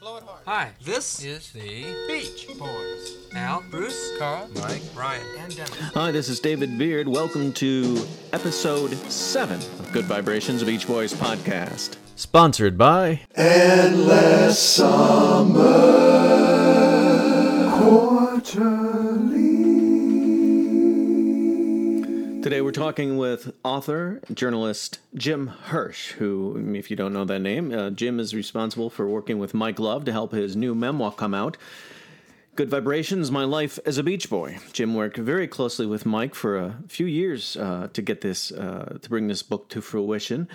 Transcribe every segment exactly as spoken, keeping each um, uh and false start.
blow it hard. Hi, this is the Beach Boys. Al, Bruce, Carl, Mike, Brian, and Dennis. Hi, this is David Beard. Welcome to episode seven of Good Vibrations Beach Boys podcast. Sponsored by Endless Summer Quarterly. Today we're talking with author, journalist Jim Hirsch, who, if you don't know that name, uh, Jim is responsible for working with Mike Love to help his new memoir come out. Good Vibrations, My Life as a Beach Boy. Jim worked very closely with Mike for a few years uh, to get this, uh, to bring this book to fruition.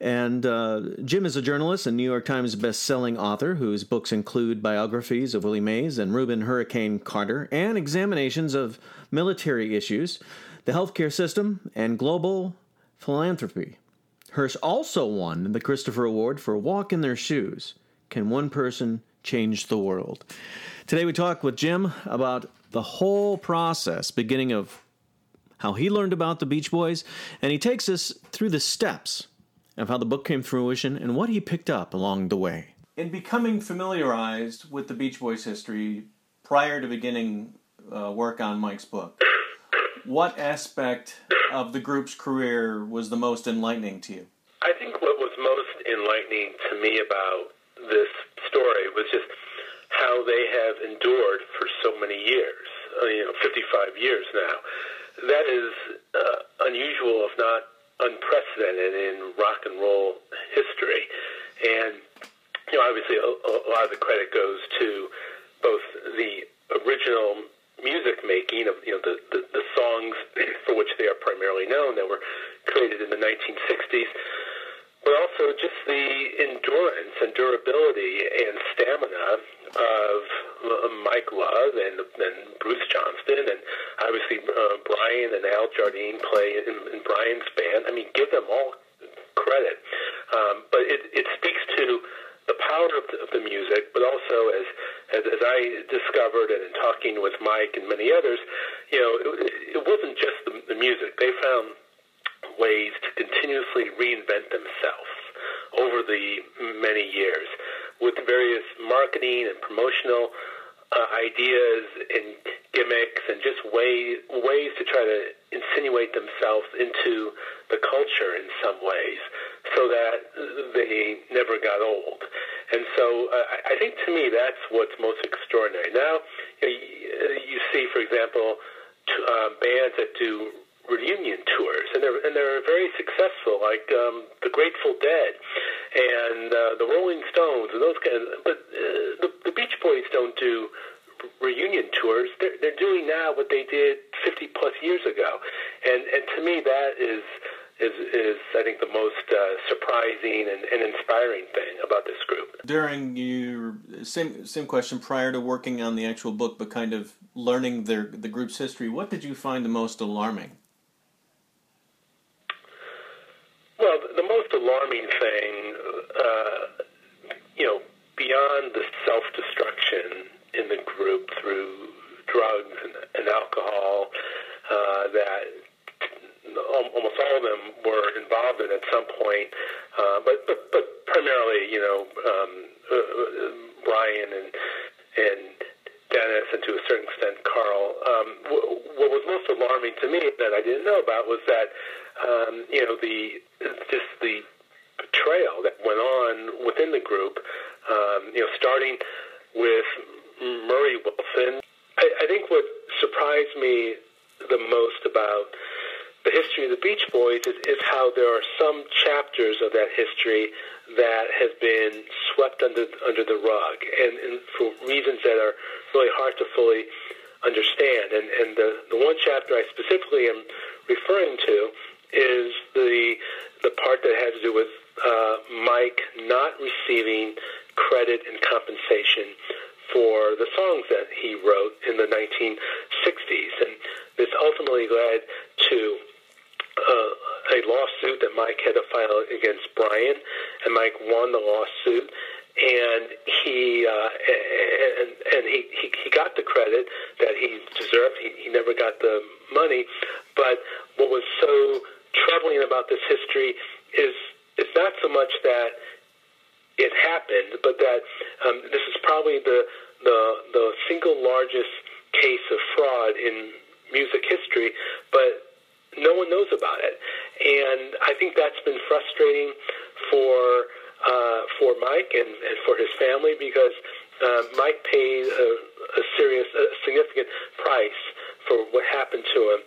And uh, Jim is a journalist and New York Times best-selling author whose books include biographies of Willie Mays and Reuben Hurricane Carter and examinations of military issues, the healthcare system, and global philanthropy. Hirsch also won the Christopher Award for Walk in Their Shoes. Can one person change the world? Today we talk with Jim about the whole process, beginning of how he learned about the Beach Boys, and he takes us through the steps of how the book came to fruition and what he picked up along the way. In becoming familiarized with the Beach Boys history prior to beginning uh, work on Mike's book, what aspect of the group's career was the most enlightening to you? I think what was most enlightening to me about this story was just how they have endured for so many years, you know, fifty-five years now. That is uh, unusual, if not unprecedented, in rock and roll history. And, you know, obviously a, a lot of the credit goes to both the original music making of, you know, the, the, the songs for which they are primarily known that were created in the nineteen sixties, but also just the endurance and durability and stamina of Mike Love and, and Bruce Johnston, and obviously uh, Brian and Al Jardine play in, in Brian's band. I mean, give them all credit. Um, but it, it speaks to the power of the, of the music, but also as, as as I discovered and in talking with Mike and many others, you know, it, it wasn't just the, the music. They found ways to continuously reinvent themselves over the many years with various marketing and promotional uh, ideas and gimmicks and just way, ways to try to insinuate themselves into the culture in some ways so that they never got old. And so uh, I think to me that's what's most extraordinary. Now you, know, you see, for example, uh, bands that do reunion tours, and they're and they're very successful, like um, the Grateful Dead and uh, the Rolling Stones and those kind of, but uh, the, the Beach Boys don't do reunion tours. They're, they're doing now what they did fifty plus years ago, and and to me that is is, is I think the most uh, surprising and, and inspiring thing about this group. During your same same question prior to working on the actual book, but kind of learning their the group's history, what did you find the most alarming? Well, the most alarming thing, uh, you know, beyond the self-destruction in the group through drugs and, and alcohol, uh, that almost all of them were involved in at some point, uh, but, but but primarily, you know, um, uh, Brian and and Dennis and to a certain extent Carl. Um, what was most alarming to me that I didn't know about was that. Um, you know, the just the betrayal that went on within the group, um, you know, starting with Murray Wilson. I, I think what surprised me the most about the history of the Beach Boys is, is how there are some chapters of that history that has been swept under under the rug and, and for reasons that are really hard to fully understand. And, and the, the one chapter I specifically am referring to is the the part that has to do with uh, Mike not receiving credit and compensation for the songs that he wrote in the nineteen sixties. And this ultimately led to uh, a lawsuit that Mike had to file against Brian, and Mike won the lawsuit, and he uh, and, and he, he, he got the credit that he deserved. He, he never got the money, but what was so troubling about this history is it's not so much that it happened, but that um, this is probably the, the the single largest case of fraud in music history, but no one knows about it. And I think that's been frustrating for uh, for Mike and, and for his family, because uh, Mike paid a, a serious, a significant price for what happened to him,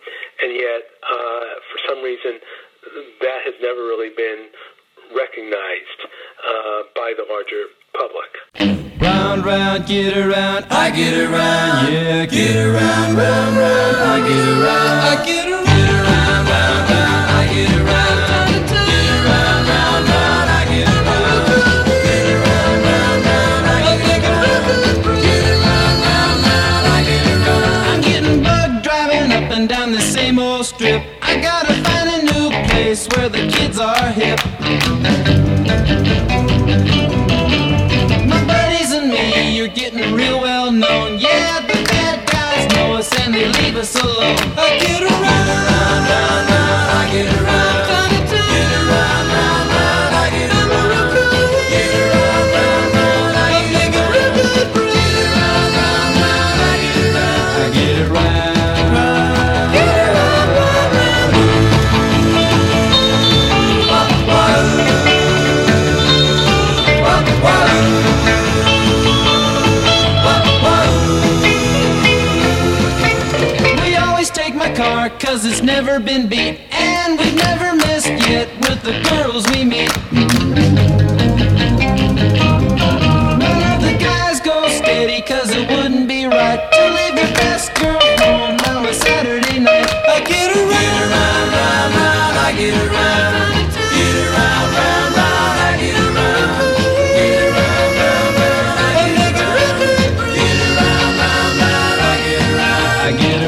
and yet uh, for some reason that has never really been recognized uh, by the larger public. Round, round, get around, I get around, yeah, get around, round, round, I get around, I get around, get around, round, round, I get around. Where the kids are hip. My buddies and me, you're getting real well known. Yeah, the bad guys know us and they leave us alone. I get around, round, round, round, I get around. Cause it's never been beat, and we've never missed yet with the girls we meet. None of the guys go steady, cause it wouldn't be right to leave your best girl home on a Saturday night. I get around, get around, round, round, I get around, get around, round, round, I get around. Get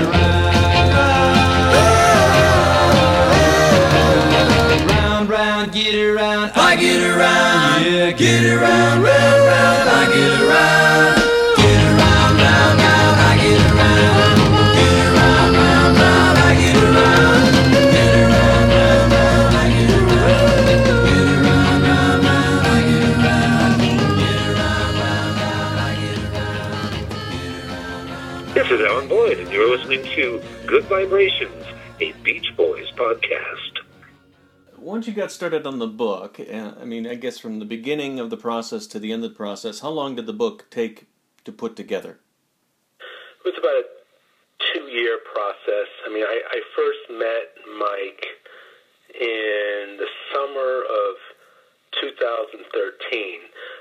around, round, round, I get around. Get around, round, round, I get around. Get around, round, round, I get around. Get around, round, round, I get around. Get around, round, round, I get around. Get around, round, round, I get around. This is Alan Boyd, and you're listening to Good Vibrations, a Beach Boys podcast. Once you got started on the book, I mean, I guess from the beginning of the process to the end of the process, how long did the book take to put together? It was about a two-year process. I mean, I, I first met Mike in the summer of two thousand thirteen,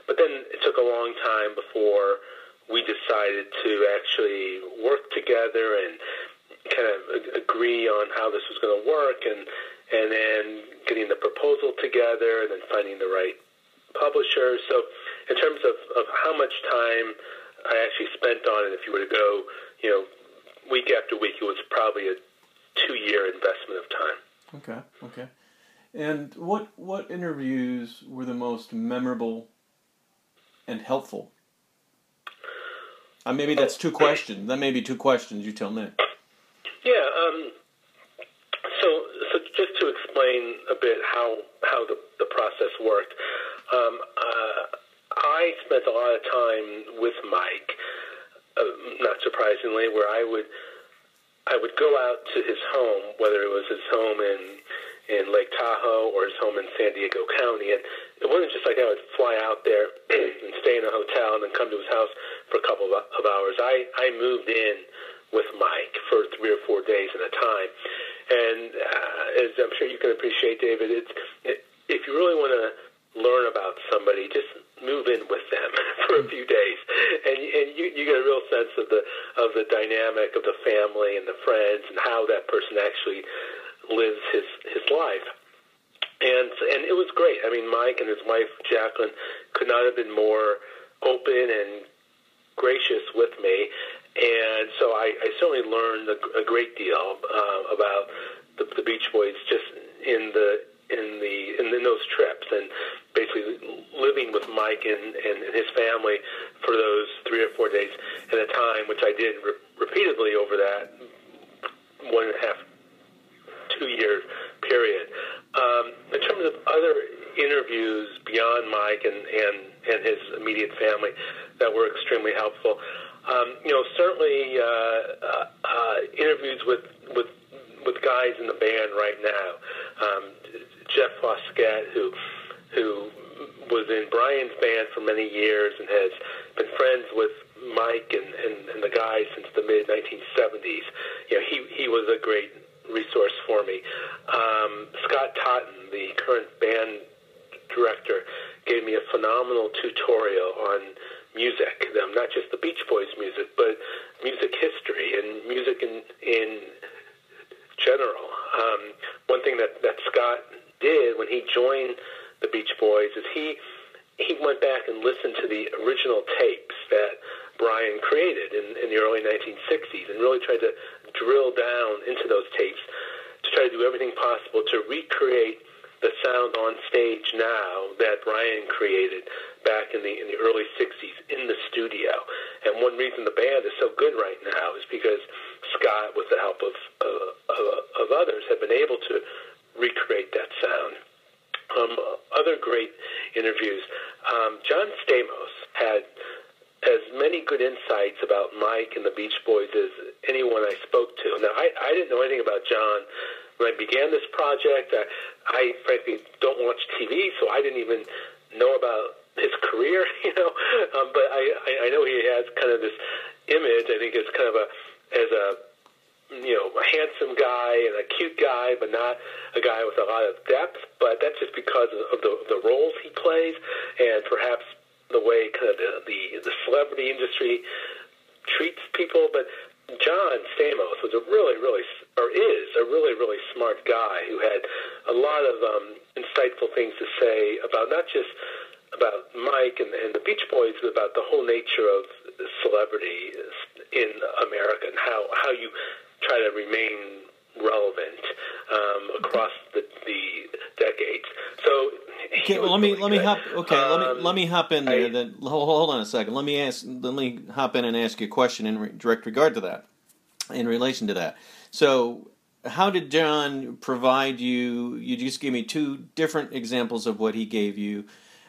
but then it took a long time before we decided to actually work together and kind of agree on how this was going to work, and and then getting the proposal together and then finding the right publisher. So in terms of, of how much time I actually spent on it, if you were to go, you know, week after week, it was probably a two-year investment of time. Okay, okay. And what what interviews were the most memorable and helpful? Uh, maybe that's two questions. That may be two questions. You tell me. Yeah, um... So, so just to explain a bit how how the, the process worked, um, uh, I spent a lot of time with Mike, uh, not surprisingly, where I would I would go out to his home, whether it was his home in in Lake Tahoe or his home in San Diego County, and it wasn't just like I would fly out there and stay in a hotel and then come to his house for a couple of hours. I, I moved in with Mike for three or four days at a time. And uh, as I'm sure you can appreciate, David, it's, it, if you really want to learn about somebody, just move in with them for a few days, and and you, you get a real sense of the of the dynamic of the family and the friends and how that person actually lives his his life. And and it was great. I mean, Mike and his wife Jacqueline could not have been more open and gracious with me. And so I, I certainly learned a, a great deal uh, about the, the Beach Boys just in the in the in, the, in those trips, and basically living with Mike and, and, and his family for those three or four days at a time, which I did re- repeatedly over that one and a half two year period. Um, in terms of other interviews beyond Mike and and, and his family that were extremely helpful. Um, you know, certainly uh, uh, uh, interviews with, with with guys in the band right now. Um, Jeff Foskett, who who was in Brian's band for many years and has been friends with Mike and, and, and the guys since the mid nineteen seventies. You know, he, he was a great resource for me. Um, Scott Totten, the current band director, gave me a phenomenal tutorial on music, um, not just the Beach Boys music, but music history and music in in general. Um, one thing that, that Scott did when he joined the Beach Boys is he he went back and listened to the original tapes that Brian created in, in the early nineteen sixties and really tried to drill down into those tapes to try to do everything possible to recreate the sound on stage now that Brian created back in the in the early sixties in the studio. And one reason the band is so good right now is because Scott, with the help of uh, of others, have been able to recreate that sound. Um, other great interviews. Um, John Stamos had as many good insights about Mike and the Beach Boys as anyone I spoke to. Now, I, I didn't know anything about John when I began this project. I, I frankly don't watch T V, so I didn't even know about his career, you know. Um, but I, I know he has kind of this image. I think it's kind of a as a you know a handsome guy and a cute guy, but not a guy with a lot of depth. But that's just because of the the roles he plays, and perhaps the way kind of the the, the celebrity industry treats people, but. John Stamos was a really, really, or is a really, really smart guy who had a lot of um, insightful things to say about not just about Mike and, and the Beach Boys, but about the whole nature of celebrity in America and how, how you try to remain relevant um, across the, the decades. So, okay, well, let me let me hop. Okay, um, let me let me hop in there. I, then hold, hold on a second. Let me ask. Let me hop in and ask you a question in re- direct regard to that, in relation to that. So, how did John provide you? You just gave me two different examples of what he gave you.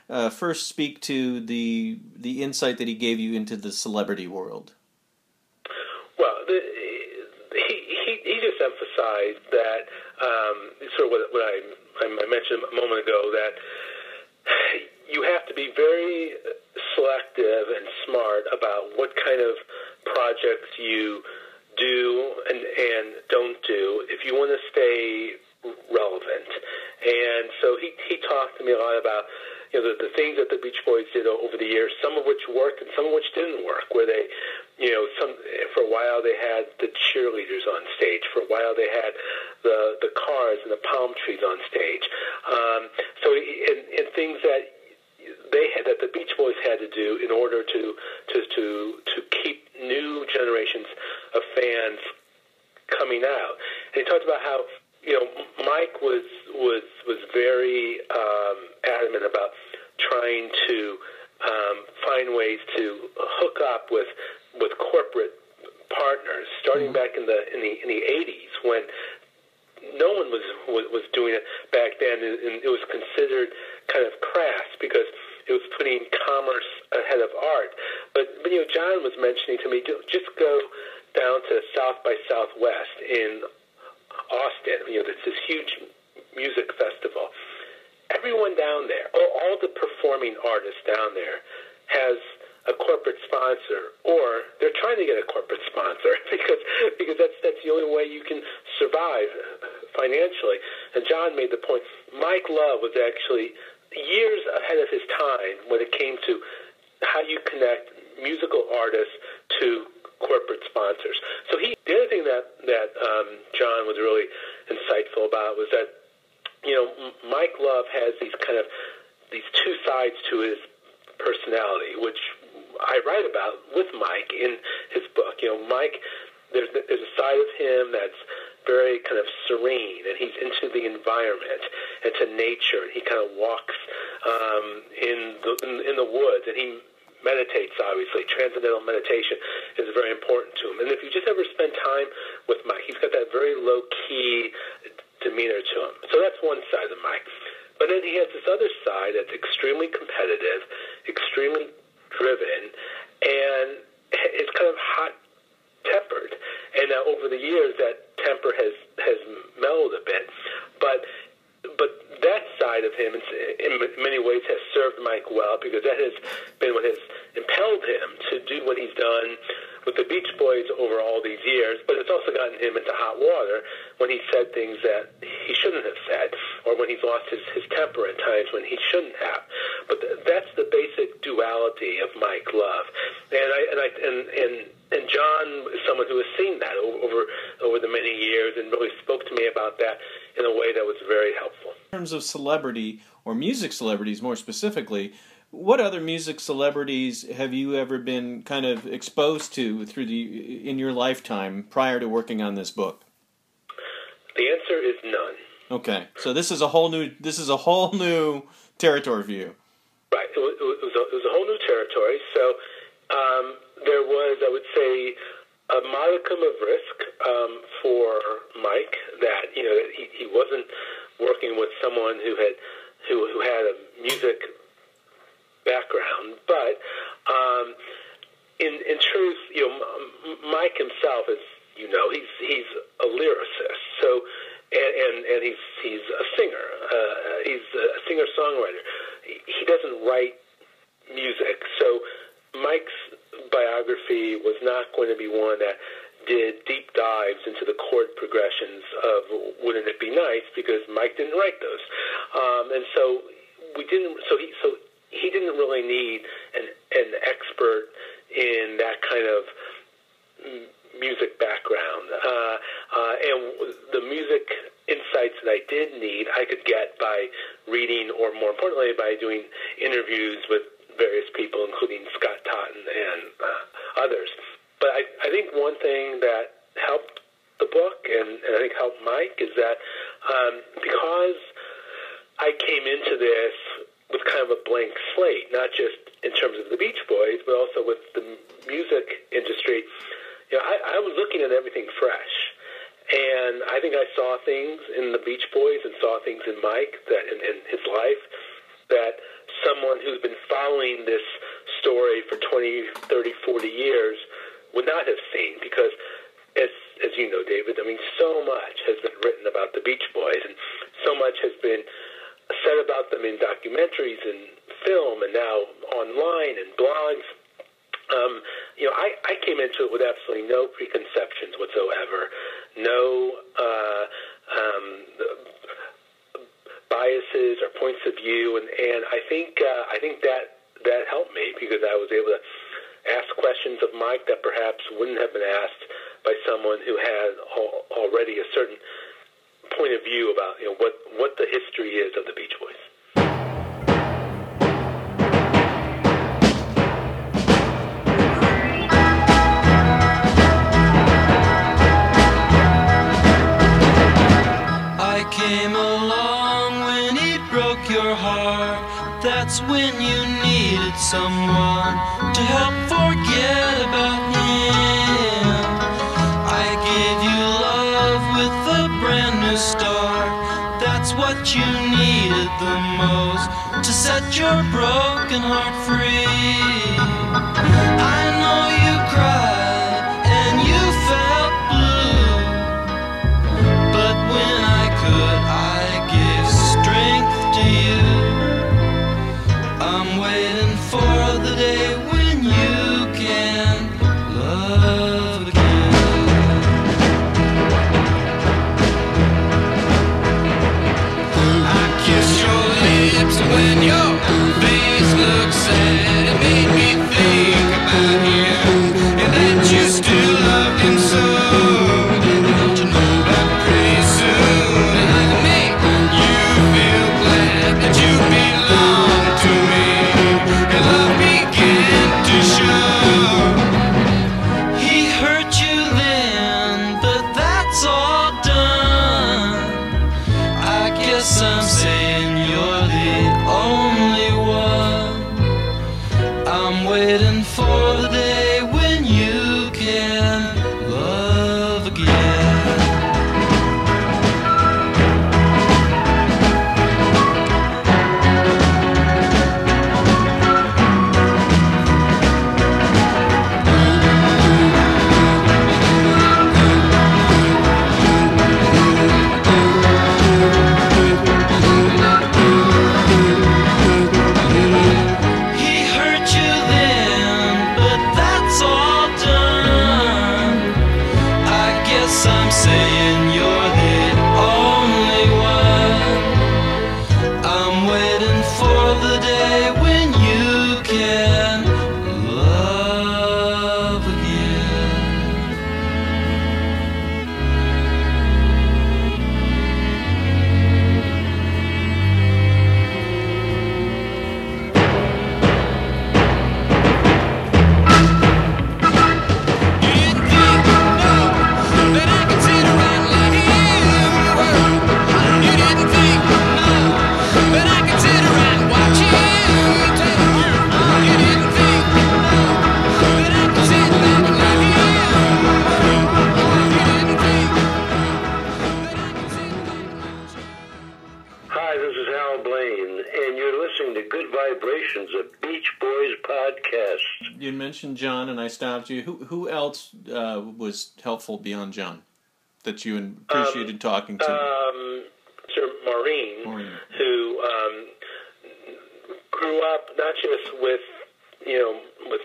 Uh, first, speak to the the insight that he gave you into the celebrity world. Well, the, he he he just emphasized that um, sort of what, what I. I mentioned a moment ago that you have to be very selective and smart about what kind of projects you do and, and don't do if you want to stay relevant. And so he, he talked to me a lot about you know, the, the things that the Beach Boys did over the years, some of which worked and some of which didn't work, where they, you know, some for a while they had the cheerleaders on stage. For a while they had the, the cars and the palm trees on stage. Um, so and, and things that they had, that the Beach Boys had to do in order to to to, to keep new generations of fans coming out. And he talked about how you know, Mike was was was very um, adamant about trying to um, find ways to hook up with with corporate partners, starting back in the in the in the eighties when no one was was, was doing it back then, and it was considered kind of crass because it was putting commerce ahead of art. But, but you know, John was mentioning to me, just go down to South by Southwest in Austin, you know, it's this huge music festival. Everyone down there, all, all the performing artists down there has a corporate sponsor, or they're trying to get a corporate sponsor because because that's that's the only way you can survive financially. And John made the point, Mike Love was actually years ahead of his time when it came to how you connect musical artists to corporate sponsors. So he, the other thing that that um, John was really insightful about was that, you know, Mike Love has these kind of these two sides to his personality, which I write about with Mike in his book. You know, Mike, there's there's a side of him that's very kind of serene, and he's into the environment, into nature, and he kind of walks um, in the in, in the woods, and he meditates, obviously. Transcendental meditation is very important to him. And if you just ever spend time with Mike, he's got that very low-key demeanor to him. So that's one side of Mike. But then he has this other side that's extremely competitive, extremely driven, over the years that temper has has mellowed a bit, but but that side of him in many ways has served Mike well, because that has been what has impelled him to do what he's done with the Beach Boys over all these years. But it's also gotten him into hot water when he said things that he shouldn't have said, or when he's lost his, his temper at times when he shouldn't have. But th- that's the basic duality of Mike Love. And I and I and and, and John is someone who has seen that over over the many years and really spoke to me about that in a way that was very helpful. In terms of celebrity, or music celebrities more specifically, what other music celebrities have you ever been kind of exposed to through the in your lifetime prior to working on this book? The answer is none. Okay, so this is a whole new this is a whole new territory for you. Right, it was, it was, a, it was a whole new territory. So um, there was, I would say, a modicum of risk um, for Mike that you know he, he wasn't working with someone who had who who had a music background, but um, in in truth, you know, Mike himself is, you know, he's he's a lyricist, so and and, and he's he's a singer, uh, he's a singer songwriter. He doesn't write music, so Mike's biography was not going to be one that did deep dives into the chord progressions of "Wouldn't It Be Nice," because Mike didn't write those, um, and so we didn't. So he so. He didn't really need an an expert in that kind of music background. Uh, uh, and the music insights that I did need, I could get by reading, or more importantly, by doing interviews with various people, including Scott Totten and uh, others. But I, I think one thing that helped the book, and, and I think helped Mike, is that um, because I came into this with kind of a blank slate, not just in terms of the Beach Boys, but also with the music industry, you know, I, I was looking at everything fresh. And I think I saw things in the Beach Boys and saw things in Mike, that in, in his life, that someone who's been following this story for twenty, thirty, forty years would not have seen, because as as you know, David, I mean, so much has been written about the Beach Boys, and so much has been said about them in documentaries and film and now online and blogs. Um, you know, I, I came into it with absolutely no preconceptions whatsoever, no uh, um, biases or points of view, and, and I think uh, I think that that helped me, because I was able to ask questions of Mike that perhaps wouldn't have been asked by someone who had al- already a certain point of view about, you know, what, what the history is of the Beach Boys. I came along when it broke your heart. That's when you needed someone to help forget about him. I gave you love with a brand new start. That's what you needed the most to set your broken heart free. I know you cried and you felt blue, but when I could, I gave strength to you. I'm waiting for the day when you can love again. When your face looks sad, it made me you mentioned John, and I stopped you. Who who else uh, was helpful beyond John that you appreciated um, talking to? Um, Maureen, Maureen, who um, grew up not just with you know with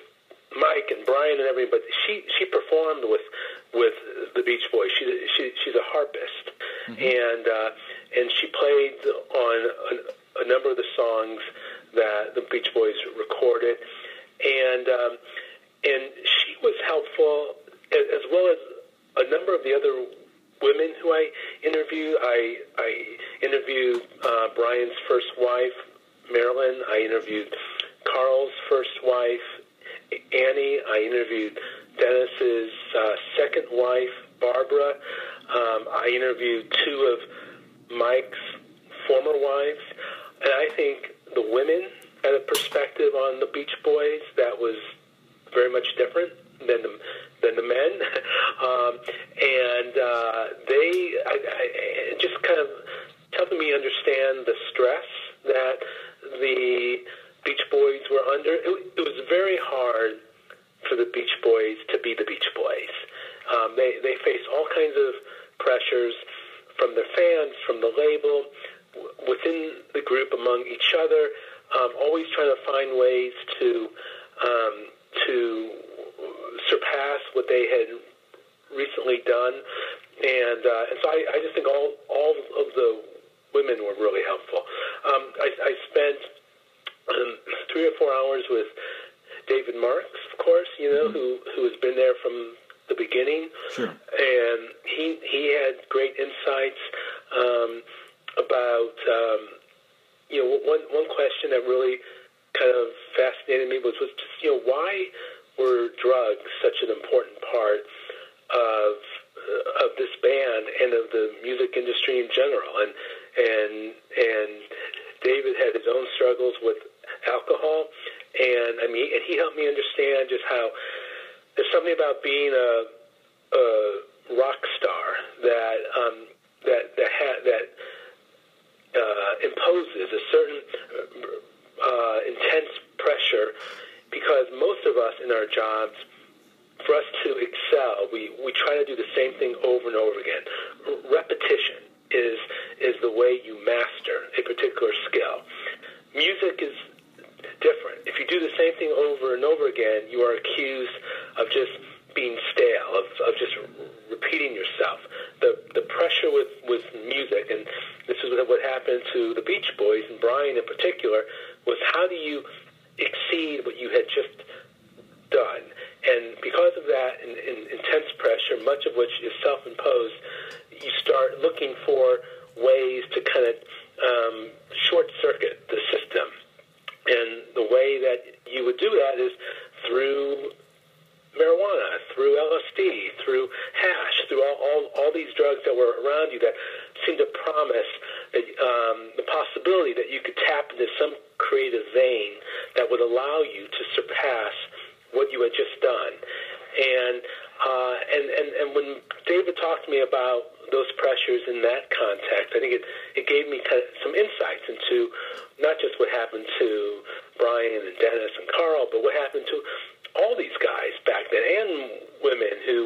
Mike and Brian and everybody, but she she performed with with the Beach Boys. She she she's a harpist, mm-hmm. and uh, and she played on a, a number of the songs that the Beach Boys recorded, and um, and she was helpful, as, as well as a number of the other women who I interviewed. I I interviewed uh, Brian's first wife, Marilyn. I interviewed Carl's first wife, Annie. I interviewed Dennis's uh, second wife, Barbara. Um, I interviewed two of Mike's former wives, and I think the women had a perspective on the Beach Boys that was very much different than the, than the men, um, and uh, they I, I, just kind of helping me understand the stress that the Beach Boys were under. It, it was very hard for the Beach Boys to be the Beach Boys. Um, they they faced all kinds of pressures from their fans, from the label, within the group, among each other, um, always trying to find ways to um, to surpass what they had recently done, and, uh, and so I, I just think all all of the women were really helpful. Um, I, I spent um, three or four hours with David Marks, of course, you know, mm-hmm. who who has been there from the beginning, sure. and he he had great insights. Um, About um, you know one one question that really kind of fascinated me was was just you know why were drugs such an important part of uh, of this band and of the music industry in general, and and and David had his own struggles with alcohol, and I mean and he helped me understand just how there's something about being a, a rock star that um, that that ha- that Uh, imposes a certain uh, intense pressure, because most of us in our jobs, for us to excel, we, we try to do the same thing over and over again. Repetition is is the way you master a particular skill. Music is different. If you do the same thing over and over again, you are accused of just being stale, of, of just repeating yourself. The the pressure with, with music, and this is what happened to the Beach Boys, and Brian in particular, was how do you exceed what you had just done? And because of that in, in intense pressure, much of which is self-imposed, you start looking for ways to kind of um, short-circuit the system. And the way that you would do that is through marijuana, through L S D, through hash, through all, all, all these drugs that were around you that seemed to promise that, um, the possibility that you could tap into some creative vein that would allow you to surpass what you had just done. And, uh, and, and, and when David talked to me about those pressures in that context, I think it, it gave me kind of some insights into not just what happened to Brian and Dennis and Carl, but what happened to all these guys back then, and women who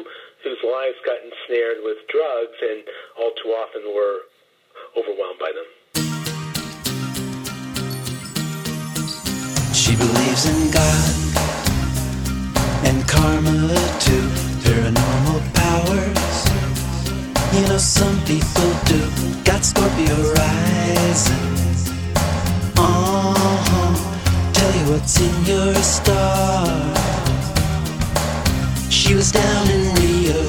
whose lives got ensnared with drugs and all too often were overwhelmed by them. She believes in God and karma too, paranormal powers. You know some people do. Got Scorpio rising. Uh-huh. Tell you what's in your star. She was down in Rio,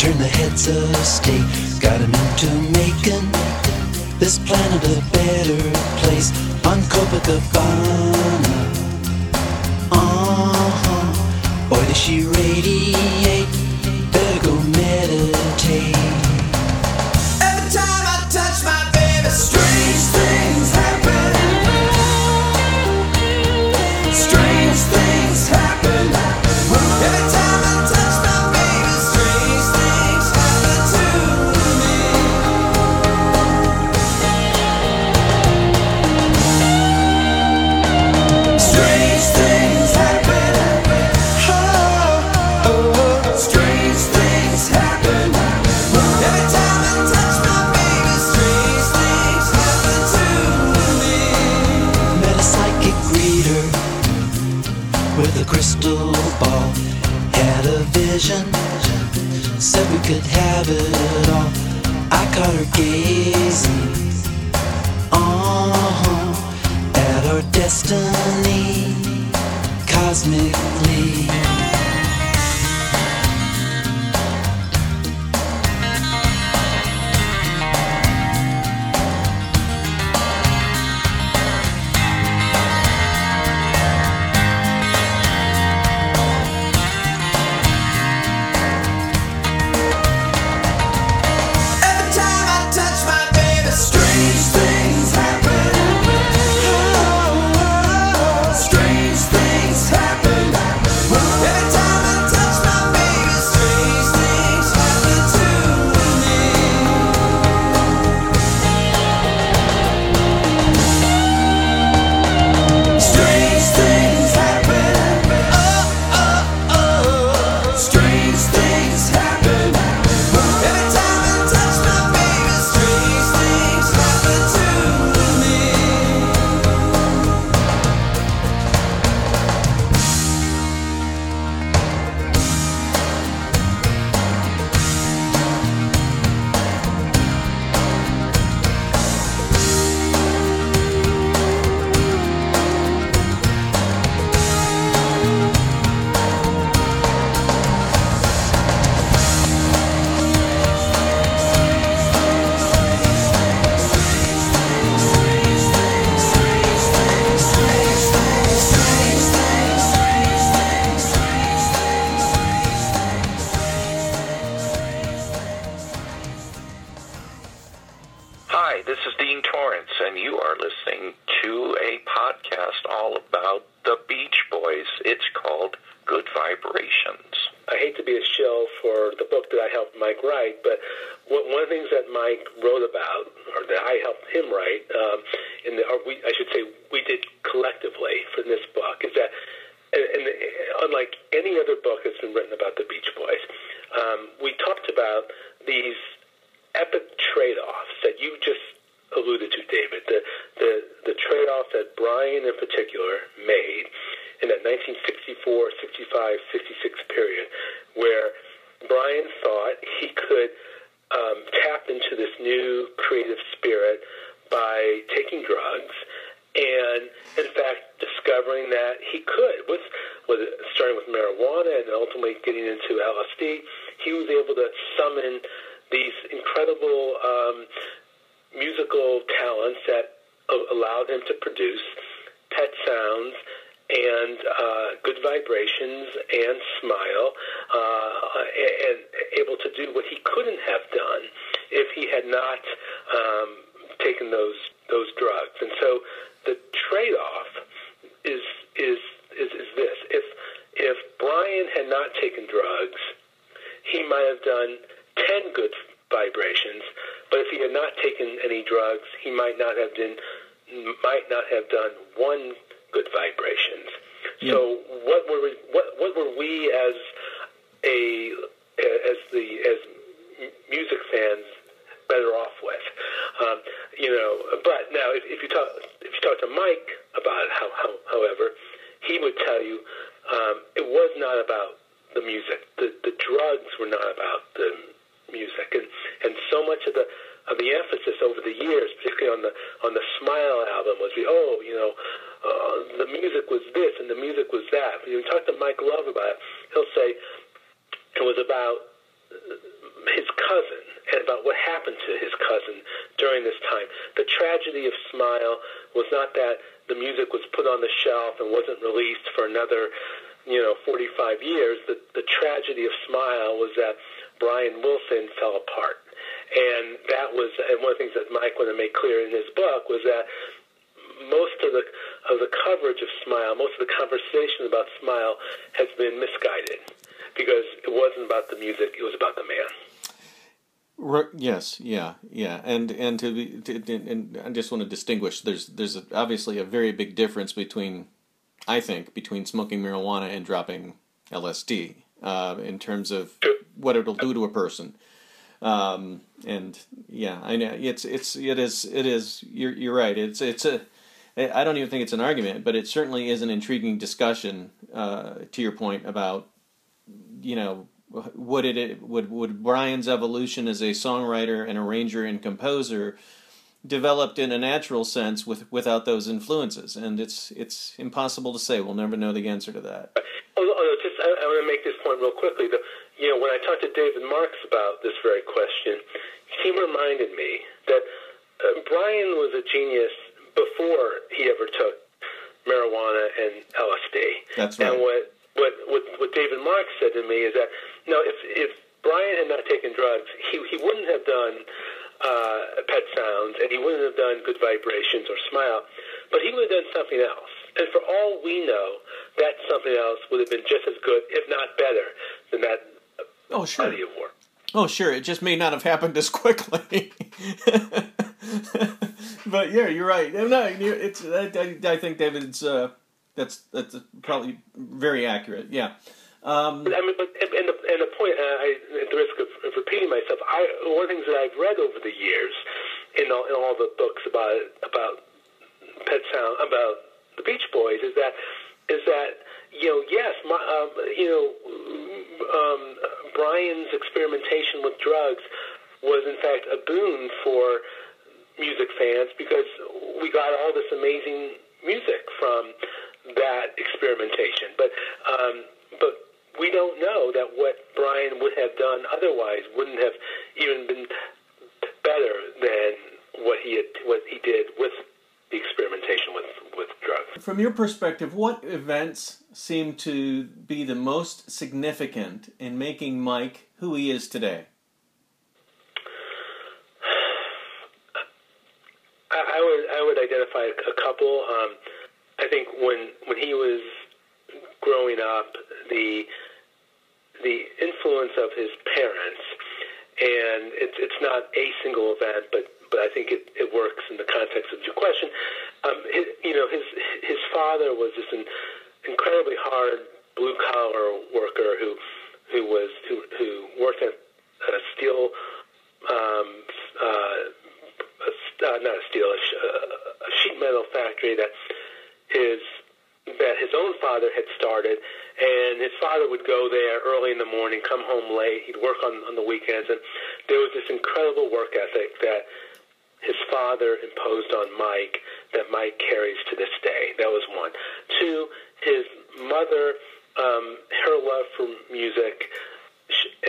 turned the heads of state, got him into Macon, this planet a better place, on Copacabana, uh-huh, boy does she radiate, better go meditate. Every time I touch my baby, strange things happen, strange things happen. Every time I touch my baby, strange things happen to me. Strange things happen. handlebar. Had a vision, said we could have it all. I caught her gazing on at our destiny cosmically. Yeah, yeah, and and to, be, to and I just want to distinguish. There's there's obviously a very big difference between, I think, between smoking marijuana and dropping L S D uh, in terms of what it'll do to a person. Um, and yeah, I know it's it's it is it is you're you're right. It's it's a I don't even think it's an argument, but it certainly is an intriguing discussion, uh, to your point about, you know, would it would would Brian's evolution as a songwriter and arranger and composer developed in a natural sense with without those influences? And it's it's impossible to say. We'll never know the answer to that. Although, just I, I want to make this point real quickly. The, you know, when I talked to David Marks about this very question, he reminded me that uh, Brian was a genius before he ever took marijuana and L S D. That's right. And what what what, what David Marks said to me is that no, if if Brian had not taken drugs, he he wouldn't have done uh, Pet Sounds, and he wouldn't have done Good Vibrations or Smile, but he would have done something else. And for all we know, that something else would have been just as good, if not better, than that oh, sure. body of work. Oh, sure. It just may not have happened as quickly. But yeah, you're right. No, it's. I, I think David's. Uh, that's that's probably very accurate. Yeah. Um, I mean, but, and the and the point. I, at the risk of, of repeating myself, I, one of the things that I've read over the years, in all, in all the books about about Pet Sound, about the Beach Boys, is that is that you know yes, my, uh, you know um, Brian's experimentation with drugs was in fact a boon for music fans, because we got all this amazing music from that experimentation. But um, but we don't know that what Brian would have done otherwise wouldn't have even been better than what he had, what he did with the experimentation with, with drugs. From your perspective, what events seem to be the most significant in making Mike who he is today? I would I would identify a couple. Um, I think when when he was growing up, the the influence of his parents, and it's it's not a single event, but, but I think it, it works in the context of your question. Um, his, you know, his his father was just an incredibly hard blue collar worker who who was who, who worked at a steel. Um, uh, Uh, not a steel, a, a sheet metal factory that his that his own father had started, and his father would go there early in the morning, come home late. He'd work on, on the weekends, and there was this incredible work ethic that his father imposed on Mike that Mike carries to this day. That was one. Two, his mother, um, her love for music,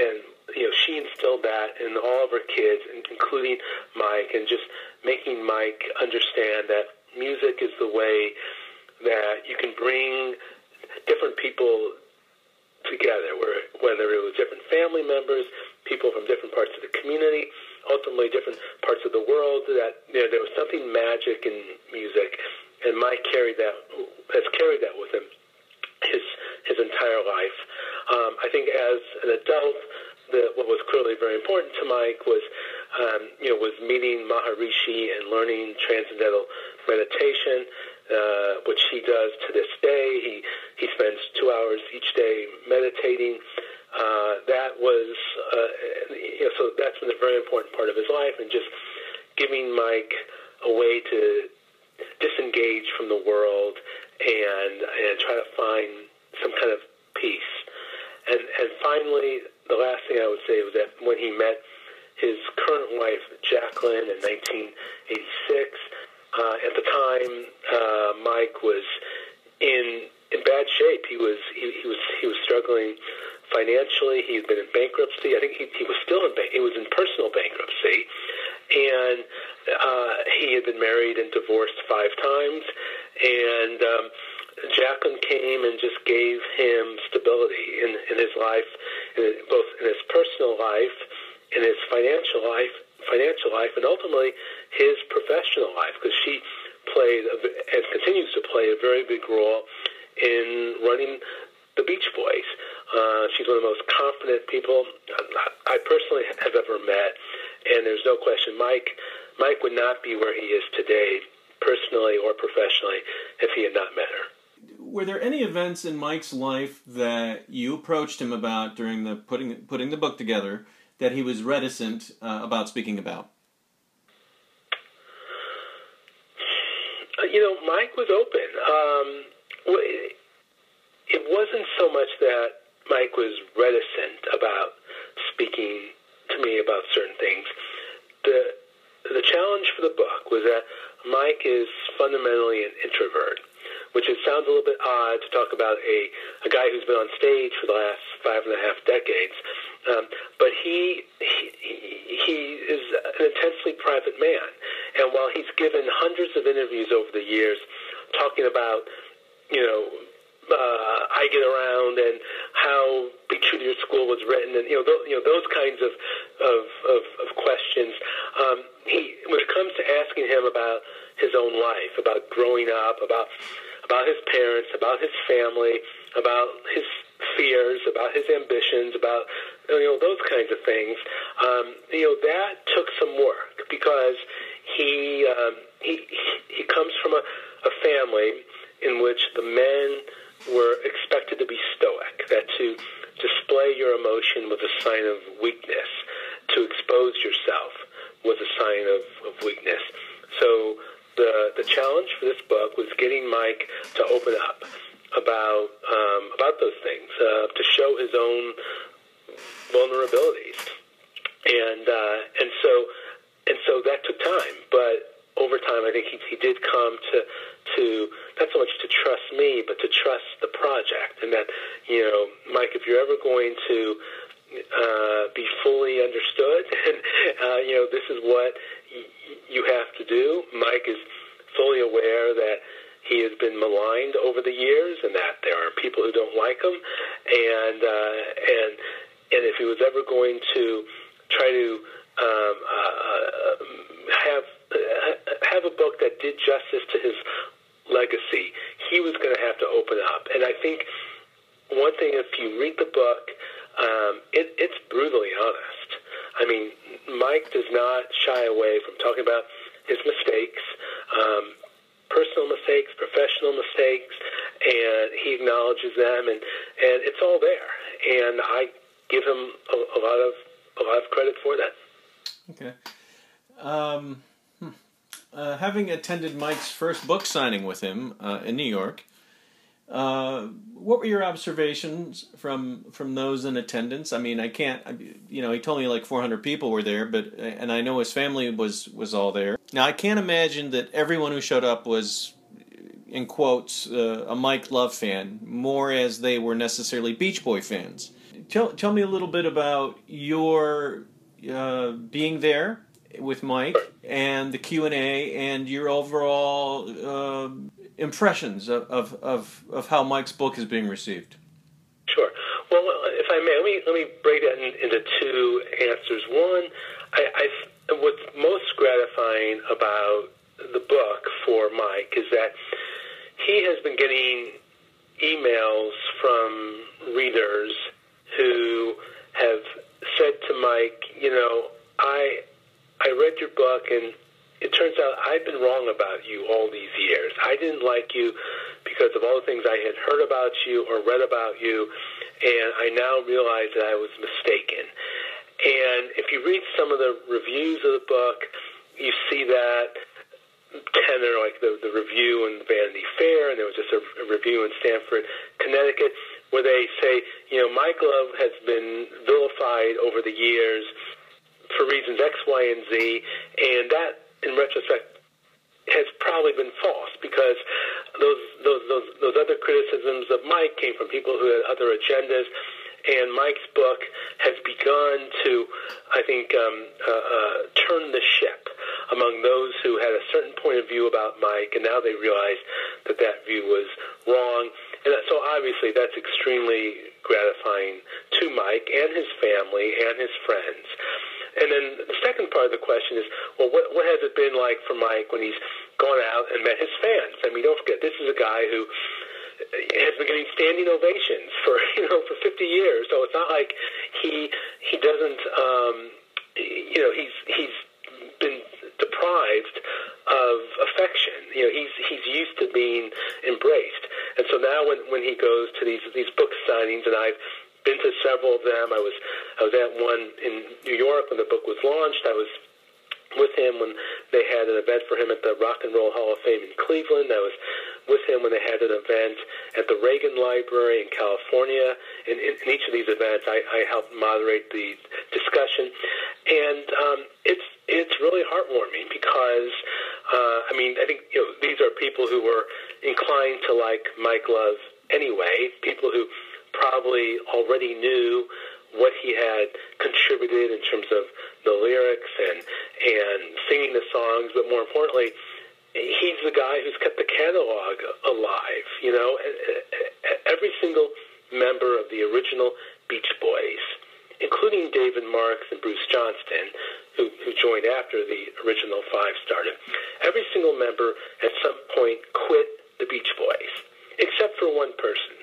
and you know, she instilled that in all of her kids, including Mike, and just making Mike understand that music is the way that you can bring different people together, whether it was different family members, people from different parts of the community, ultimately different parts of the world, that you know, there was something magic in music, and Mike carried that, has carried that with him his his entire life. Um, I think as an adult, The, what was clearly very important to Mike was, um, you know, was meeting Maharishi and learning Transcendental Meditation, uh, which he does to this day. He he spends two hours each day meditating. Uh, that was, uh, you know, so that's been a very important part of his life, and just giving Mike a way to disengage from the world and and try to find some kind of peace. And and finally, the last thing I would say was that when he met his current wife, Jacqueline, in nineteen eighty-six, uh, at the time, uh, Mike was in in bad shape. He was he, he was he was struggling financially. He had been in bankruptcy. I think he, he was still in ban- he was in personal bankruptcy, and uh, he had been married and divorced five times, and. Um, Jacqueline came and just gave him stability in, in his life, in, both in his personal life, in his financial life, financial life, and ultimately his professional life, because she played a, and continues to play a very big role in running the Beach Boys. Uh, she's one of the most confident people I personally have ever met, and there's no question Mike Mike would not be where he is today, personally or professionally, if he had not met her. Were there any events in Mike's life that you approached him about during the putting putting the book together that he was reticent uh, about speaking about? you know, Mike was open. Um, it wasn't so much that Mike was reticent about speaking to me about certain things. The the challenge for the book was that Mike is fundamentally an introvert, which it sounds a little bit odd to talk about a, a guy who's been on stage for the last five and a half decades. Um, but he, he he is an intensely private man. And while he's given hundreds of interviews over the years talking about, you know, uh, I Get Around and how Be True to Your School was written and, you know, th- you know those kinds of, of, of, of questions, um, he when it comes to asking him about his own life, about growing up, about about his parents, about his family, about his fears, about his ambitions, about, you know, those kinds of things. Um, you know, that took some work because he um, he he comes from a, a family in which the men were expected to be stoic, that to display your emotion was a sign of weakness, to expose yourself was a sign of, of weakness. So the the challenge for this book was getting Mike to open up about um, about those things, uh, to show his own vulnerabilities, and uh, and so and so that took time. But over time, I think he he did come to to not so much to trust me, but to trust the project, and that, you know, Mike, if you're ever going to uh, be fully understood, and uh, you know, this is what you have to do. Mike is fully aware that he has been maligned over the years, and that there are people who don't like him, and uh, and and if he was ever going to try to um, uh, have uh, have a book that did justice to his legacy, he was going to have to open up. And I think one thing, if you read the book, um, it, it's brutally honest. I mean, Mike does not shy away from talking about his mistakes. Um, personal mistakes, professional mistakes, and he acknowledges them, and, and it's all there. And I give him a, a lot of a lot of credit for that. Okay. Um, hmm. uh, having attended Mike's first book signing with him uh, in New York, uh, what were your observations from from those in attendance? I mean, I can't, you know, he told me like four hundred people were there, but and I know his family was was all there. Now, I can't imagine that everyone who showed up was, in quotes, uh, a Mike Love fan, more as they were necessarily Beach Boy fans. Tell tell me a little bit about your uh, being there with Mike and the Q and A and your overall uh, impressions of, of, of, of how Mike's book is being received. Sure. Well, if I may, let me, let me break that in, into two answers. One, I... I what's most gratifying about the book for Mike is that he has been getting emails from readers who have said to Mike, you know, I I read your book and it turns out I've been wrong about you all these years. I didn't like you because of all the things I had heard about you or read about you, and I now realize that I was mistaken. And if you read some of the reviews of the book, you see that tenor, like the, the review in Vanity Fair, and there was just a, a review in Stamford, Connecticut, where they say, you know, Mike Love has been vilified over the years for reasons X, Y, and Z, and that, in retrospect, has probably been false because those those those, those other criticisms of Mike came from people who had other agendas. And Mike's book has begun to, I think, um, uh, uh, turn the ship among those who had a certain point of view about Mike, and now they realize that that view was wrong. And that, so obviously that's extremely gratifying to Mike and his family and his friends. And then the second part of the question is, well, what, what has it been like for Mike when he's gone out and met his fans? I mean, don't forget, this is a guy who has been getting standing ovations for, you know, for fifty years. So it's not like he he doesn't, um, you know, he's he's been deprived of affection. You know, he's he's used to being embraced. And so now when, when he goes to these these book signings, and I've been to several of them. I was I was at one in New York when the book was launched. I was with him when They had an event for him at the Rock and Roll Hall of Fame in Cleveland. I was with him when they had an event at the Reagan Library in California. In, in, in each of these events, I, I helped moderate the discussion. And um, it's it's really heartwarming because, uh, I mean, I think you know these are people who were inclined to like Mike Love anyway, people who probably already knew what he had contributed in terms of the lyrics and and singing the songs, but more importantly, he's the guy who's kept the catalog alive. You know, every single member of the original Beach Boys, including David Marks and Bruce Johnston, who, who joined after the original five started, every single member at some point quit the Beach Boys, except for one person,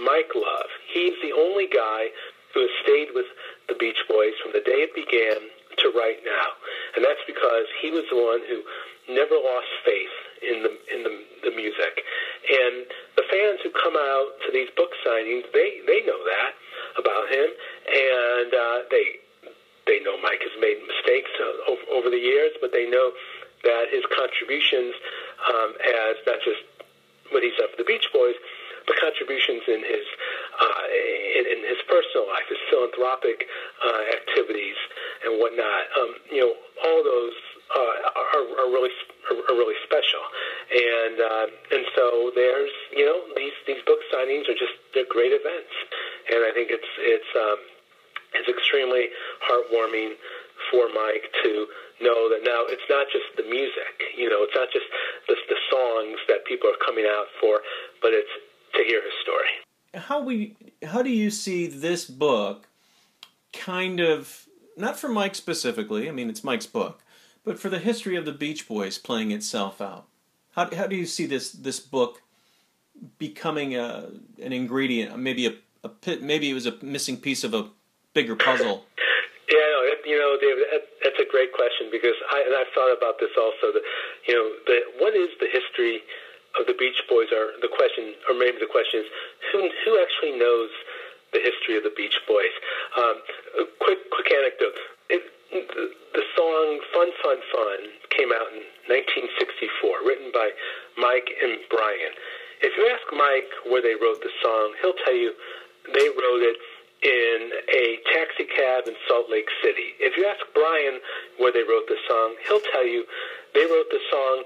Mike Love. He's the only guy who has stayed with the Beach Boys from the day it began to right now. And that's because he was the one who never lost faith in the in the, the music. And the fans who come out to these book signings, they, they know that about him. And uh, they they know Mike has made mistakes uh, over, over the years, but they know that his contributions um, as not just what he's done for the Beach Boys, the contributions in his uh, in, in his personal life, his philanthropic uh, activities and whatnot, um, you know, all those uh, are, are really are really special, and uh, and so there's you know these these book signings are just they're great events, and I think it's it's um, it's extremely heartwarming for Mike to know that now it's not just the music, you know, it's not just the, the songs that people are coming out for, but it's to hear his story. How we, how do you see this book kind of, not for Mike specifically, I mean it's Mike's book, but for the history of the Beach Boys playing itself out? How, how do you see this this book becoming a, an ingredient, maybe a, a pit, maybe it was a missing piece of a bigger puzzle? Yeah, no, you know, David, that's a great question because I, and I've thought about this also, that, you know, the, what is the history of the Beach Boys? Are the question, or maybe the question is, who who actually knows the history of the Beach Boys? Um, a quick quick anecdote: it, the, the song "Fun Fun Fun" came out in nineteen sixty-four, written by Mike and Brian. If you ask Mike where they wrote the song, he'll tell you they wrote it in a taxi cab in Salt Lake City. If you ask Brian where they wrote the song, he'll tell you they wrote the song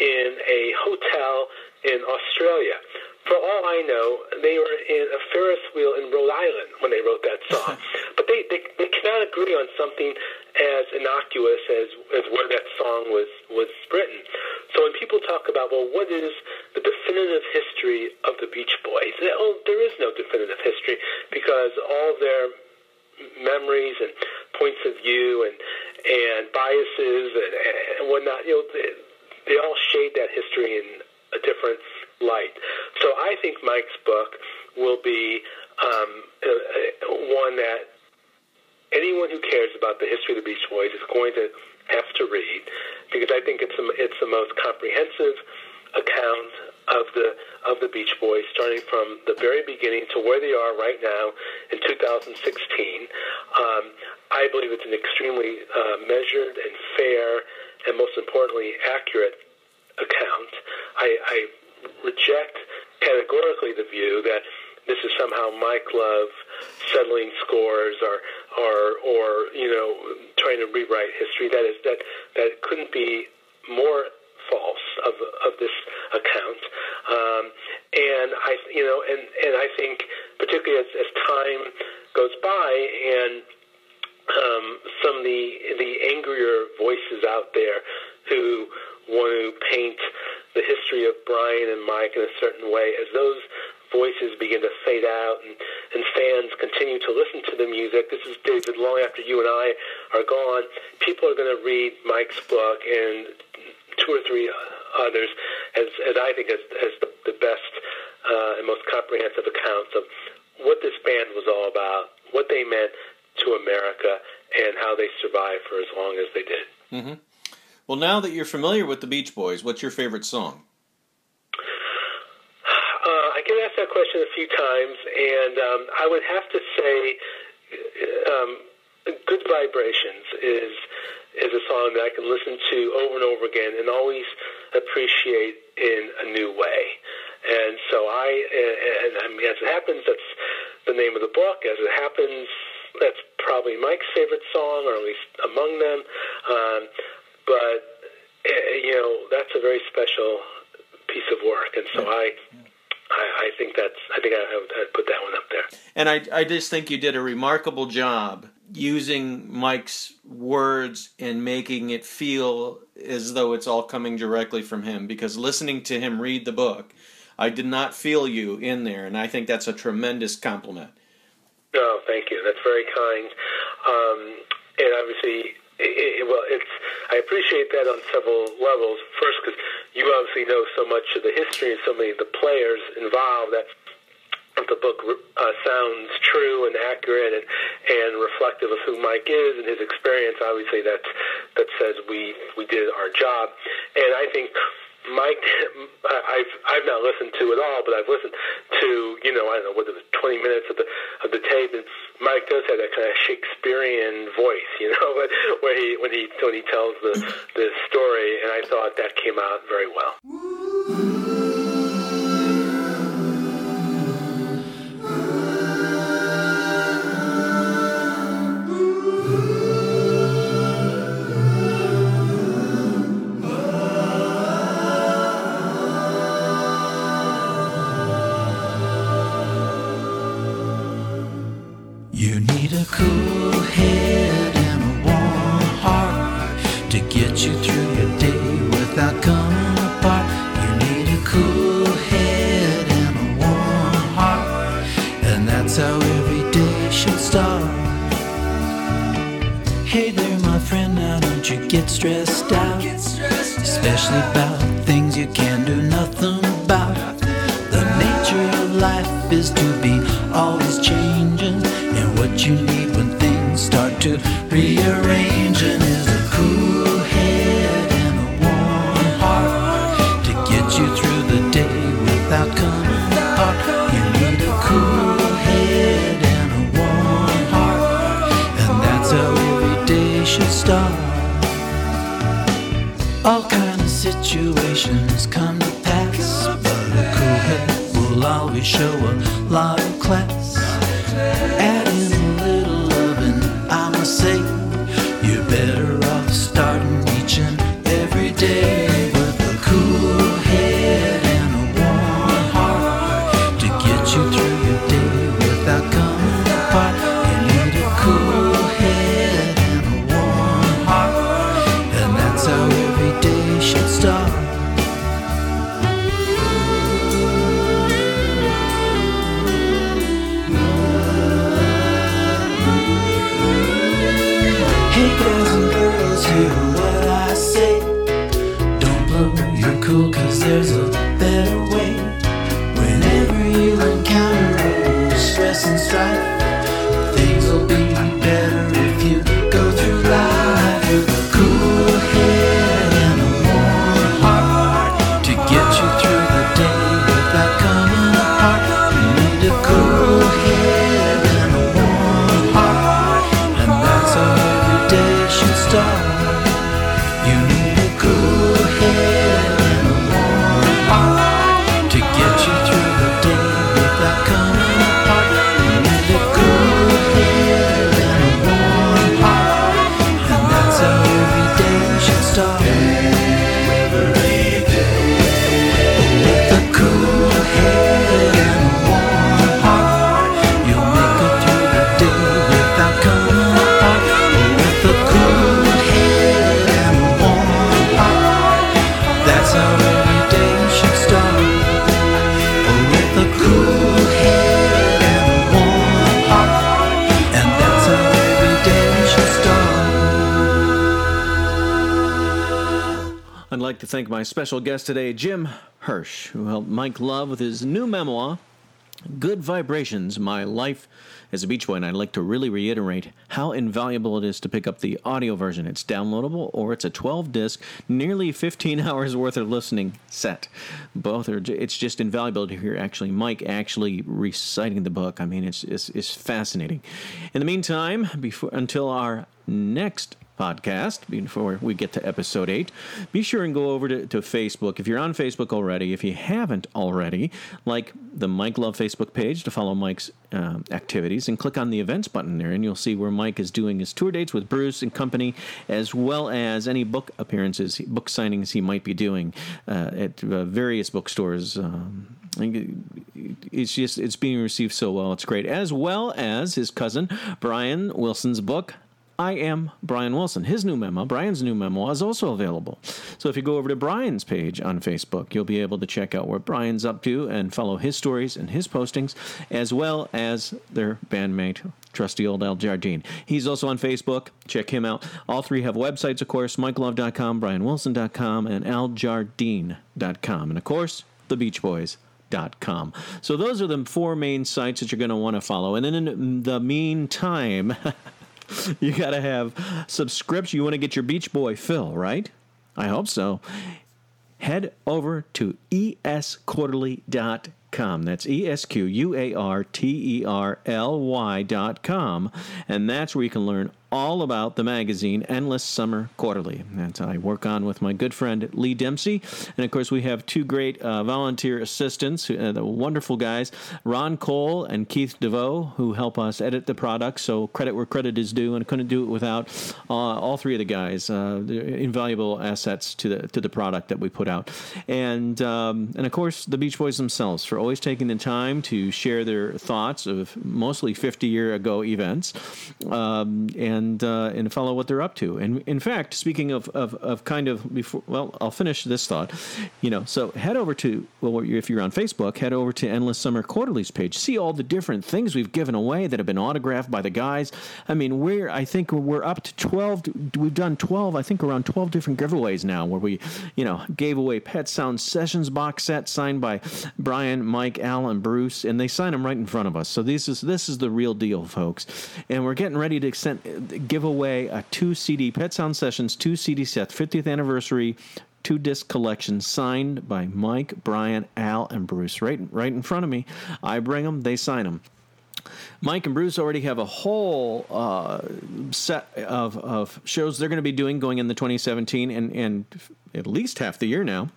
in a hotel in Australia. For all I know, they were in a Ferris wheel in Rhode Island when they wrote that song. But they, they, they cannot agree on something as innocuous as, as where that song was, was written. So when people talk about, well, what is the definitive history of the Beach Boys? They, oh, there is no definitive history because all their memories and points of view and, and biases and, and whatnot, you know, they, They all shade that history in a different light. So I think Mike's book will be um, one that anyone who cares about the history of the Beach Boys is going to have to read, because I think it's the, it's the most comprehensive account of the of the Beach Boys, starting from the very beginning to where they are right now in two thousand sixteen. Um, I believe it's an extremely uh, measured and fair and most importantly, accurate account. I, I reject categorically the view that this is somehow Mike Love settling scores or, or, or you know, trying to rewrite history. That is that that couldn't be more false of of this account. Um, and I, you know, and, and I think particularly as, as time goes by and Um, some of the the angrier voices out there who want to paint the history of Brian and Mike in a certain way, as those voices begin to fade out and, and fans continue to listen to the music, this is David, long after you and I are gone, people are going to read Mike's book and two or three others as, as I think as, as the, the best uh, and most comprehensive accounts of what this band was all about, what they meant to America, and how they survived for as long as they did. Mm-hmm. Well, now that you're familiar with the Beach Boys, what's your favorite song? Uh, I get asked that question a few times, and um, I would have to say um, Good Vibrations is is a song that I can listen to over and over again and always appreciate in a new way. And so I, and I mean, as it happens, that's the name of the book. As it happens, that's probably Mike's favorite song, or at least among them. Um, but, you know, that's a very special piece of work. And so I... I think that's. I think I'd put that one up there. And I, I just think you did a remarkable job using Mike's words and making it feel as though it's all coming directly from him. Because listening to him read the book, I did not feel you in there, and I think that's a tremendous compliment. Oh, thank you. That's very kind. Um, and obviously, it, it, well, it's. I appreciate that on several levels. First, because you obviously know so much of the history and so many of the players involved that if the book uh, sounds true and accurate and, and reflective of who Mike is and his experience, obviously that's, that says we, we did our job. And I think Mike, I've I've not listened to it all, but I've listened to, you know, I don't know, whether it was twenty minutes of the of the tape, and Mike does have that kind of Shakespearean voice, you know, where he when he when he tells the the story, and I thought that came out very well. Get stressed out, especially about things you can do nothing about. The nature of life is to be always changing, and what you need when things start to rearranging is a cool head and a warm heart to get you through the day without coming apart. You need a cool head and a warm heart, and that's how every day should start. All kind of situations come to pass, but a cool head will always show a lot of class. Add in a little loving, I must say, you're better off starting each and every day with a cool head and a warm heart to get you through your day without coming apart. You need a cool head and a warm heart, and that's how it should stop. Hey guys and girls, hear what I say. Don't blow your cool, cause there's a better way. Whenever you encounter stress and strife, things will be better if you go through life with a cool head. To thank my special guest today, Jim Hirsch, who helped Mike Love with his new memoir, Good Vibrations, My Life as a Beach Boy. And I'd like to really reiterate how invaluable it is to pick up the audio version. It's downloadable, or it's a twelve-disc, nearly fifteen hours worth of listening set. Both are, it's just invaluable to hear actually Mike actually reciting the book. I mean, it's, it's, it's fascinating. In the meantime, before until our next podcast before we get to episode eight, be sure and go over to, to Facebook. If you're on Facebook already, if you haven't already, like the Mike Love Facebook page to follow Mike's uh, activities, and click on the events button there, and you'll see where Mike is doing his tour dates with Bruce and company, as well as any book appearances, book signings he might be doing uh, at uh, various bookstores. Um, it's just, it's being received so well. It's great. As well as his cousin, Brian Wilson's book, I Am Brian Wilson. His new memo, Brian's new memo, is also available. So if you go over to Brian's page on Facebook, you'll be able to check out what Brian's up to and follow his stories and his postings, as well as their bandmate, trusty old Al Jardine. He's also on Facebook. Check him out. All three have websites, of course, mike love dot com, brian wilson dot com, and al jardine dot com. And, of course, the Beach Boys. Com. So those are the four main sites that you're going to want to follow. And then in the meantime, you got to have subscription. You want to get your Beach Boy fill, right? I hope so. Head over to e s quarterly dot com. That's E S Q U A R T E R L Y dot com. And that's where you can learn all about the magazine Endless Summer Quarterly. That's I work on with my good friend Lee Dempsey. And, of course, we have two great uh, volunteer assistants, uh, the wonderful guys, Ron Cole and Keith DeVoe, who help us edit the product. So credit where credit is due, and couldn't do it without uh, all three of the guys. Uh, they're invaluable assets to the to the product that we put out. And, um, and of course, the Beach Boys themselves for always taking the time to share their thoughts of mostly fifty-year-ago events. Um, and And, uh, and follow what they're up to. And in fact, speaking of, of, of kind of before, well, I'll finish this thought, you know, so head over to, well, if you're on Facebook, head over to Endless Summer Quarterly's page, see all the different things we've given away that have been autographed by the guys. I mean, we're, I think we're up to twelve, we've done twelve, I think around twelve different giveaways now, where we, you know, gave away Pet Sounds Sessions box set signed by Brian, Mike, Al, and Bruce, and they sign them right in front of us. So this is, this is the real deal, folks. And we're getting ready to send, give away a two C D Pet Sound Sessions two C D set, fiftieth anniversary two disc collection, signed by Mike, Brian, Al, and Bruce. Right, right in front of me. I bring them, they sign them. Mike and Bruce already have a whole uh, set of of shows they're going to be doing going into twenty seventeen, and and at least half the year now.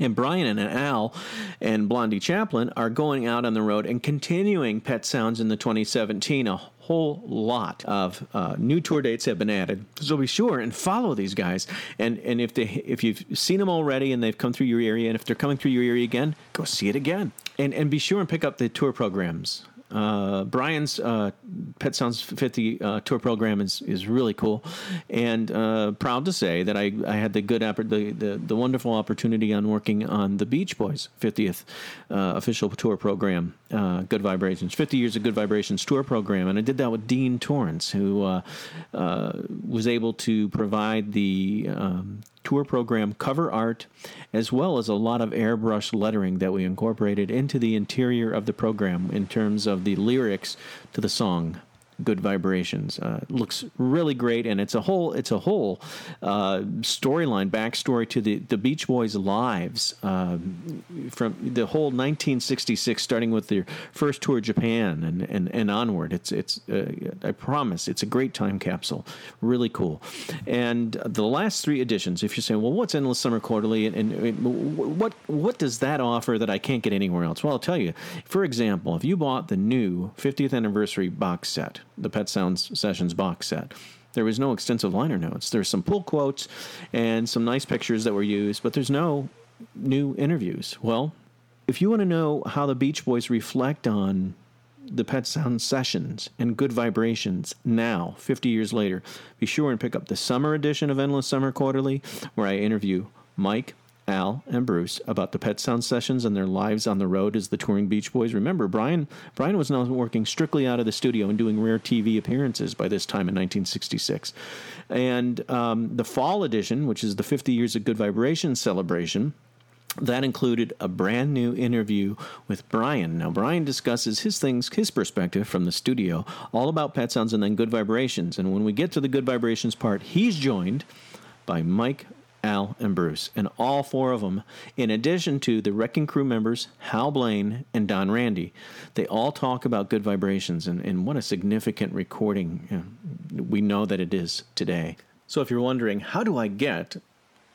And Brian and Al and Blondie Chaplin are going out on the road and continuing Pet Sounds in the twenty seventeen. A whole lot of uh, new tour dates have been added. So be sure and follow these guys. And and if they if you've seen them already and they've come through your area, and if they're coming through your area again, go see it again. And and be sure and pick up the tour programs. Uh, Brian's uh, Pet Sounds fifty uh, tour program is, is really cool, and uh, proud to say that I, I had the good oppor- the, the the wonderful opportunity on working on the Beach Boys fiftieth uh, official tour program, uh, Good Vibrations, fifty years of Good Vibrations tour program, and I did that with Dean Torrance, who uh, uh, was able to provide the um, tour program cover art, as well as a lot of airbrush lettering that we incorporated into the interior of the program in terms of the lyrics to the song Good Vibrations. Uh, looks really great, and it's a whole it's a whole uh, storyline, backstory to the, the Beach Boys' lives uh, from the whole nineteen sixty-six, starting with their first tour of Japan and and, and onward. It's it's uh, I promise it's a great time capsule, really cool. And the last three editions, if you're saying, well, what's Endless Summer Quarterly and, and, and what what does that offer that I can't get anywhere else? Well, I'll tell you. For example, if you bought the new fiftieth anniversary box set, the Pet Sounds Sessions box set, there was no extensive liner notes. There's some pull quotes and some nice pictures that were used, but there's no new interviews. Well, if you want to know how the Beach Boys reflect on the Pet Sounds Sessions and Good Vibrations now, fifty years later, be sure and pick up the summer edition of Endless Summer Quarterly, where I interview Mike, Al, and Bruce about the Pet Sound Sessions and their lives on the road as the touring Beach Boys. Remember, Brian Brian was now working strictly out of the studio and doing rare T V appearances by this time in nineteen sixty-six. And um, the fall edition, which is the fifty years of Good Vibrations celebration, that included a brand new interview with Brian. Now, Brian discusses his things, his perspective from the studio, all about Pet Sounds and then Good Vibrations. And when we get to the Good Vibrations part, he's joined by Mike, Al, and Bruce, and all four of them, in addition to the Wrecking Crew members Hal Blaine and Don Randy. They all talk about Good Vibrations and, and what a significant recording, you know, we know that it is today. So if you're wondering, how do I get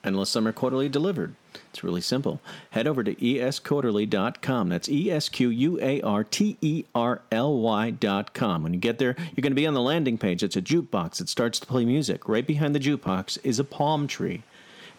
Endless Summer Quarterly delivered? It's really simple. Head over to esquarterly dot com. That's E S Q U A R T E R L Y dot com. When you get there, you're going to be on the landing page. It's a jukebox. It starts to play music. Right behind the jukebox is a palm tree.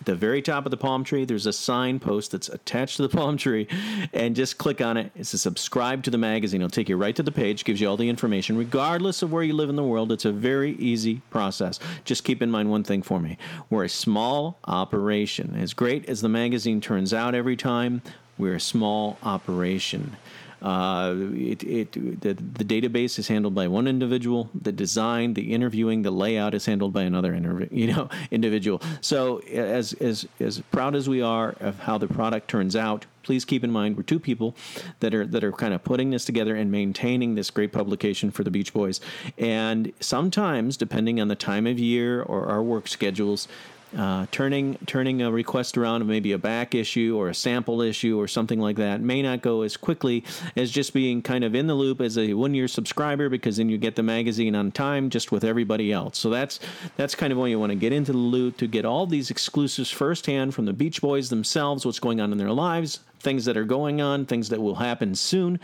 At the very top of the palm tree, there's a signpost that's attached to the palm tree, and just click on it. It's a subscribe to the magazine. It'll take you right to the page, gives you all the information. Regardless of where you live in the world, it's a very easy process. Just keep in mind one thing for me. We're a small operation. As great as the magazine turns out every time, we're a small operation. Uh, it, it, the, the database is handled by one individual. The design, the interviewing, the layout is handled by another interv- you know, individual. So as, as, as proud as we are of how the product turns out, please keep in mind we're two people that are that are kind of putting this together and maintaining this great publication for the Beach Boys. And sometimes, depending on the time of year or our work schedules, Uh, turning turning a request around of maybe a back issue or a sample issue or something like that may not go as quickly as just being kind of in the loop as a one-year subscriber, because then you get the magazine on time just with everybody else. So that's that's kind of why you want to get into the loop, to get all these exclusives firsthand from the Beach Boys themselves, what's going on in their lives, things that are going on, things that will happen soon.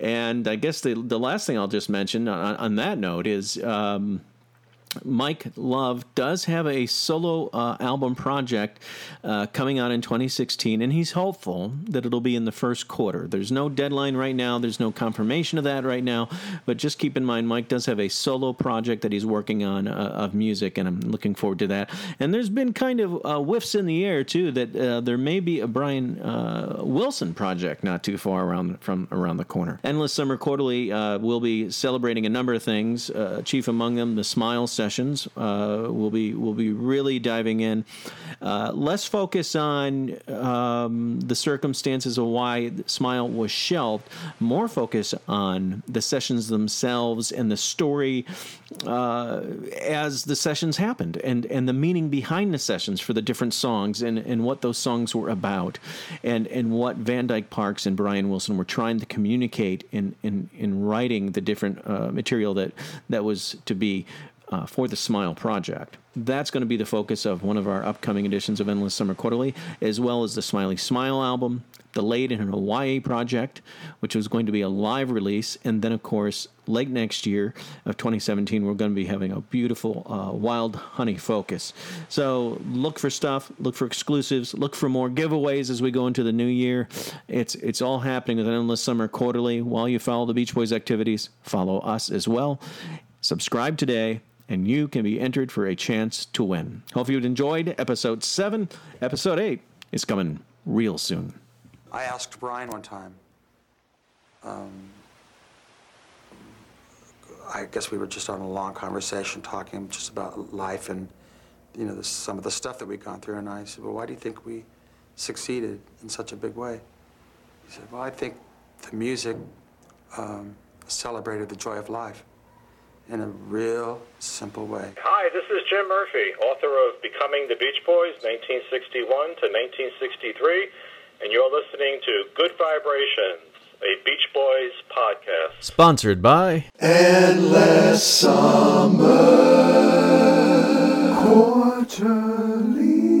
And I guess the, the last thing I'll just mention on, on that note is... Um, Mike Love does have a solo uh, album project uh, coming out in twenty sixteen, and he's hopeful that it'll be in the first quarter. There's no deadline right now. There's no confirmation of that right now, but just keep in mind Mike does have a solo project that he's working on uh, of music, and I'm looking forward to that. And there's been kind of uh, whiffs in the air, too, that uh, there may be a Brian uh, Wilson project not too far around from around the corner. Endless Summer Quarterly uh, will be celebrating a number of things, uh, chief among them the Smile session. Sessions. Uh, we'll be we'll be really diving in. Uh, less focus on um, the circumstances of why Smile was shelved. More focus on the sessions themselves and the story uh, as the sessions happened, and, and the meaning behind the sessions for the different songs, and, and what those songs were about, and, and what Van Dyke Parks and Brian Wilson were trying to communicate in in, in writing the different uh, material that that was to be. Uh, for the Smile Project. That's going to be the focus of one of our upcoming editions of Endless Summer Quarterly, as well as the Smiley Smile album, the Laid in Hawaii project, which was going to be a live release, and then, of course, late next year of twenty seventeen, we're going to be having a beautiful uh, Wild Honey focus. So look for stuff, look for exclusives, look for more giveaways as we go into the new year. It's, it's all happening with Endless Summer Quarterly. While you follow the Beach Boys activities, follow us as well. Subscribe today, and you can be entered for a chance to win. Hope you've enjoyed Episode seven. Episode eight is coming real soon. I asked Brian one time. Um, I guess we were just on a long conversation talking just about life and, you know, the, some of the stuff that we'd gone through. And I said, well, why do you think we succeeded in such a big way? He said, well, I think the music um, celebrated the joy of life in a real simple way. Hi, this is Jim Murphy, author of Becoming the Beach Boys, nineteen sixty-one to nineteen sixty-three, and you're listening to Good Vibrations, a Beach Boys podcast. Sponsored by Endless Summer Quarterly.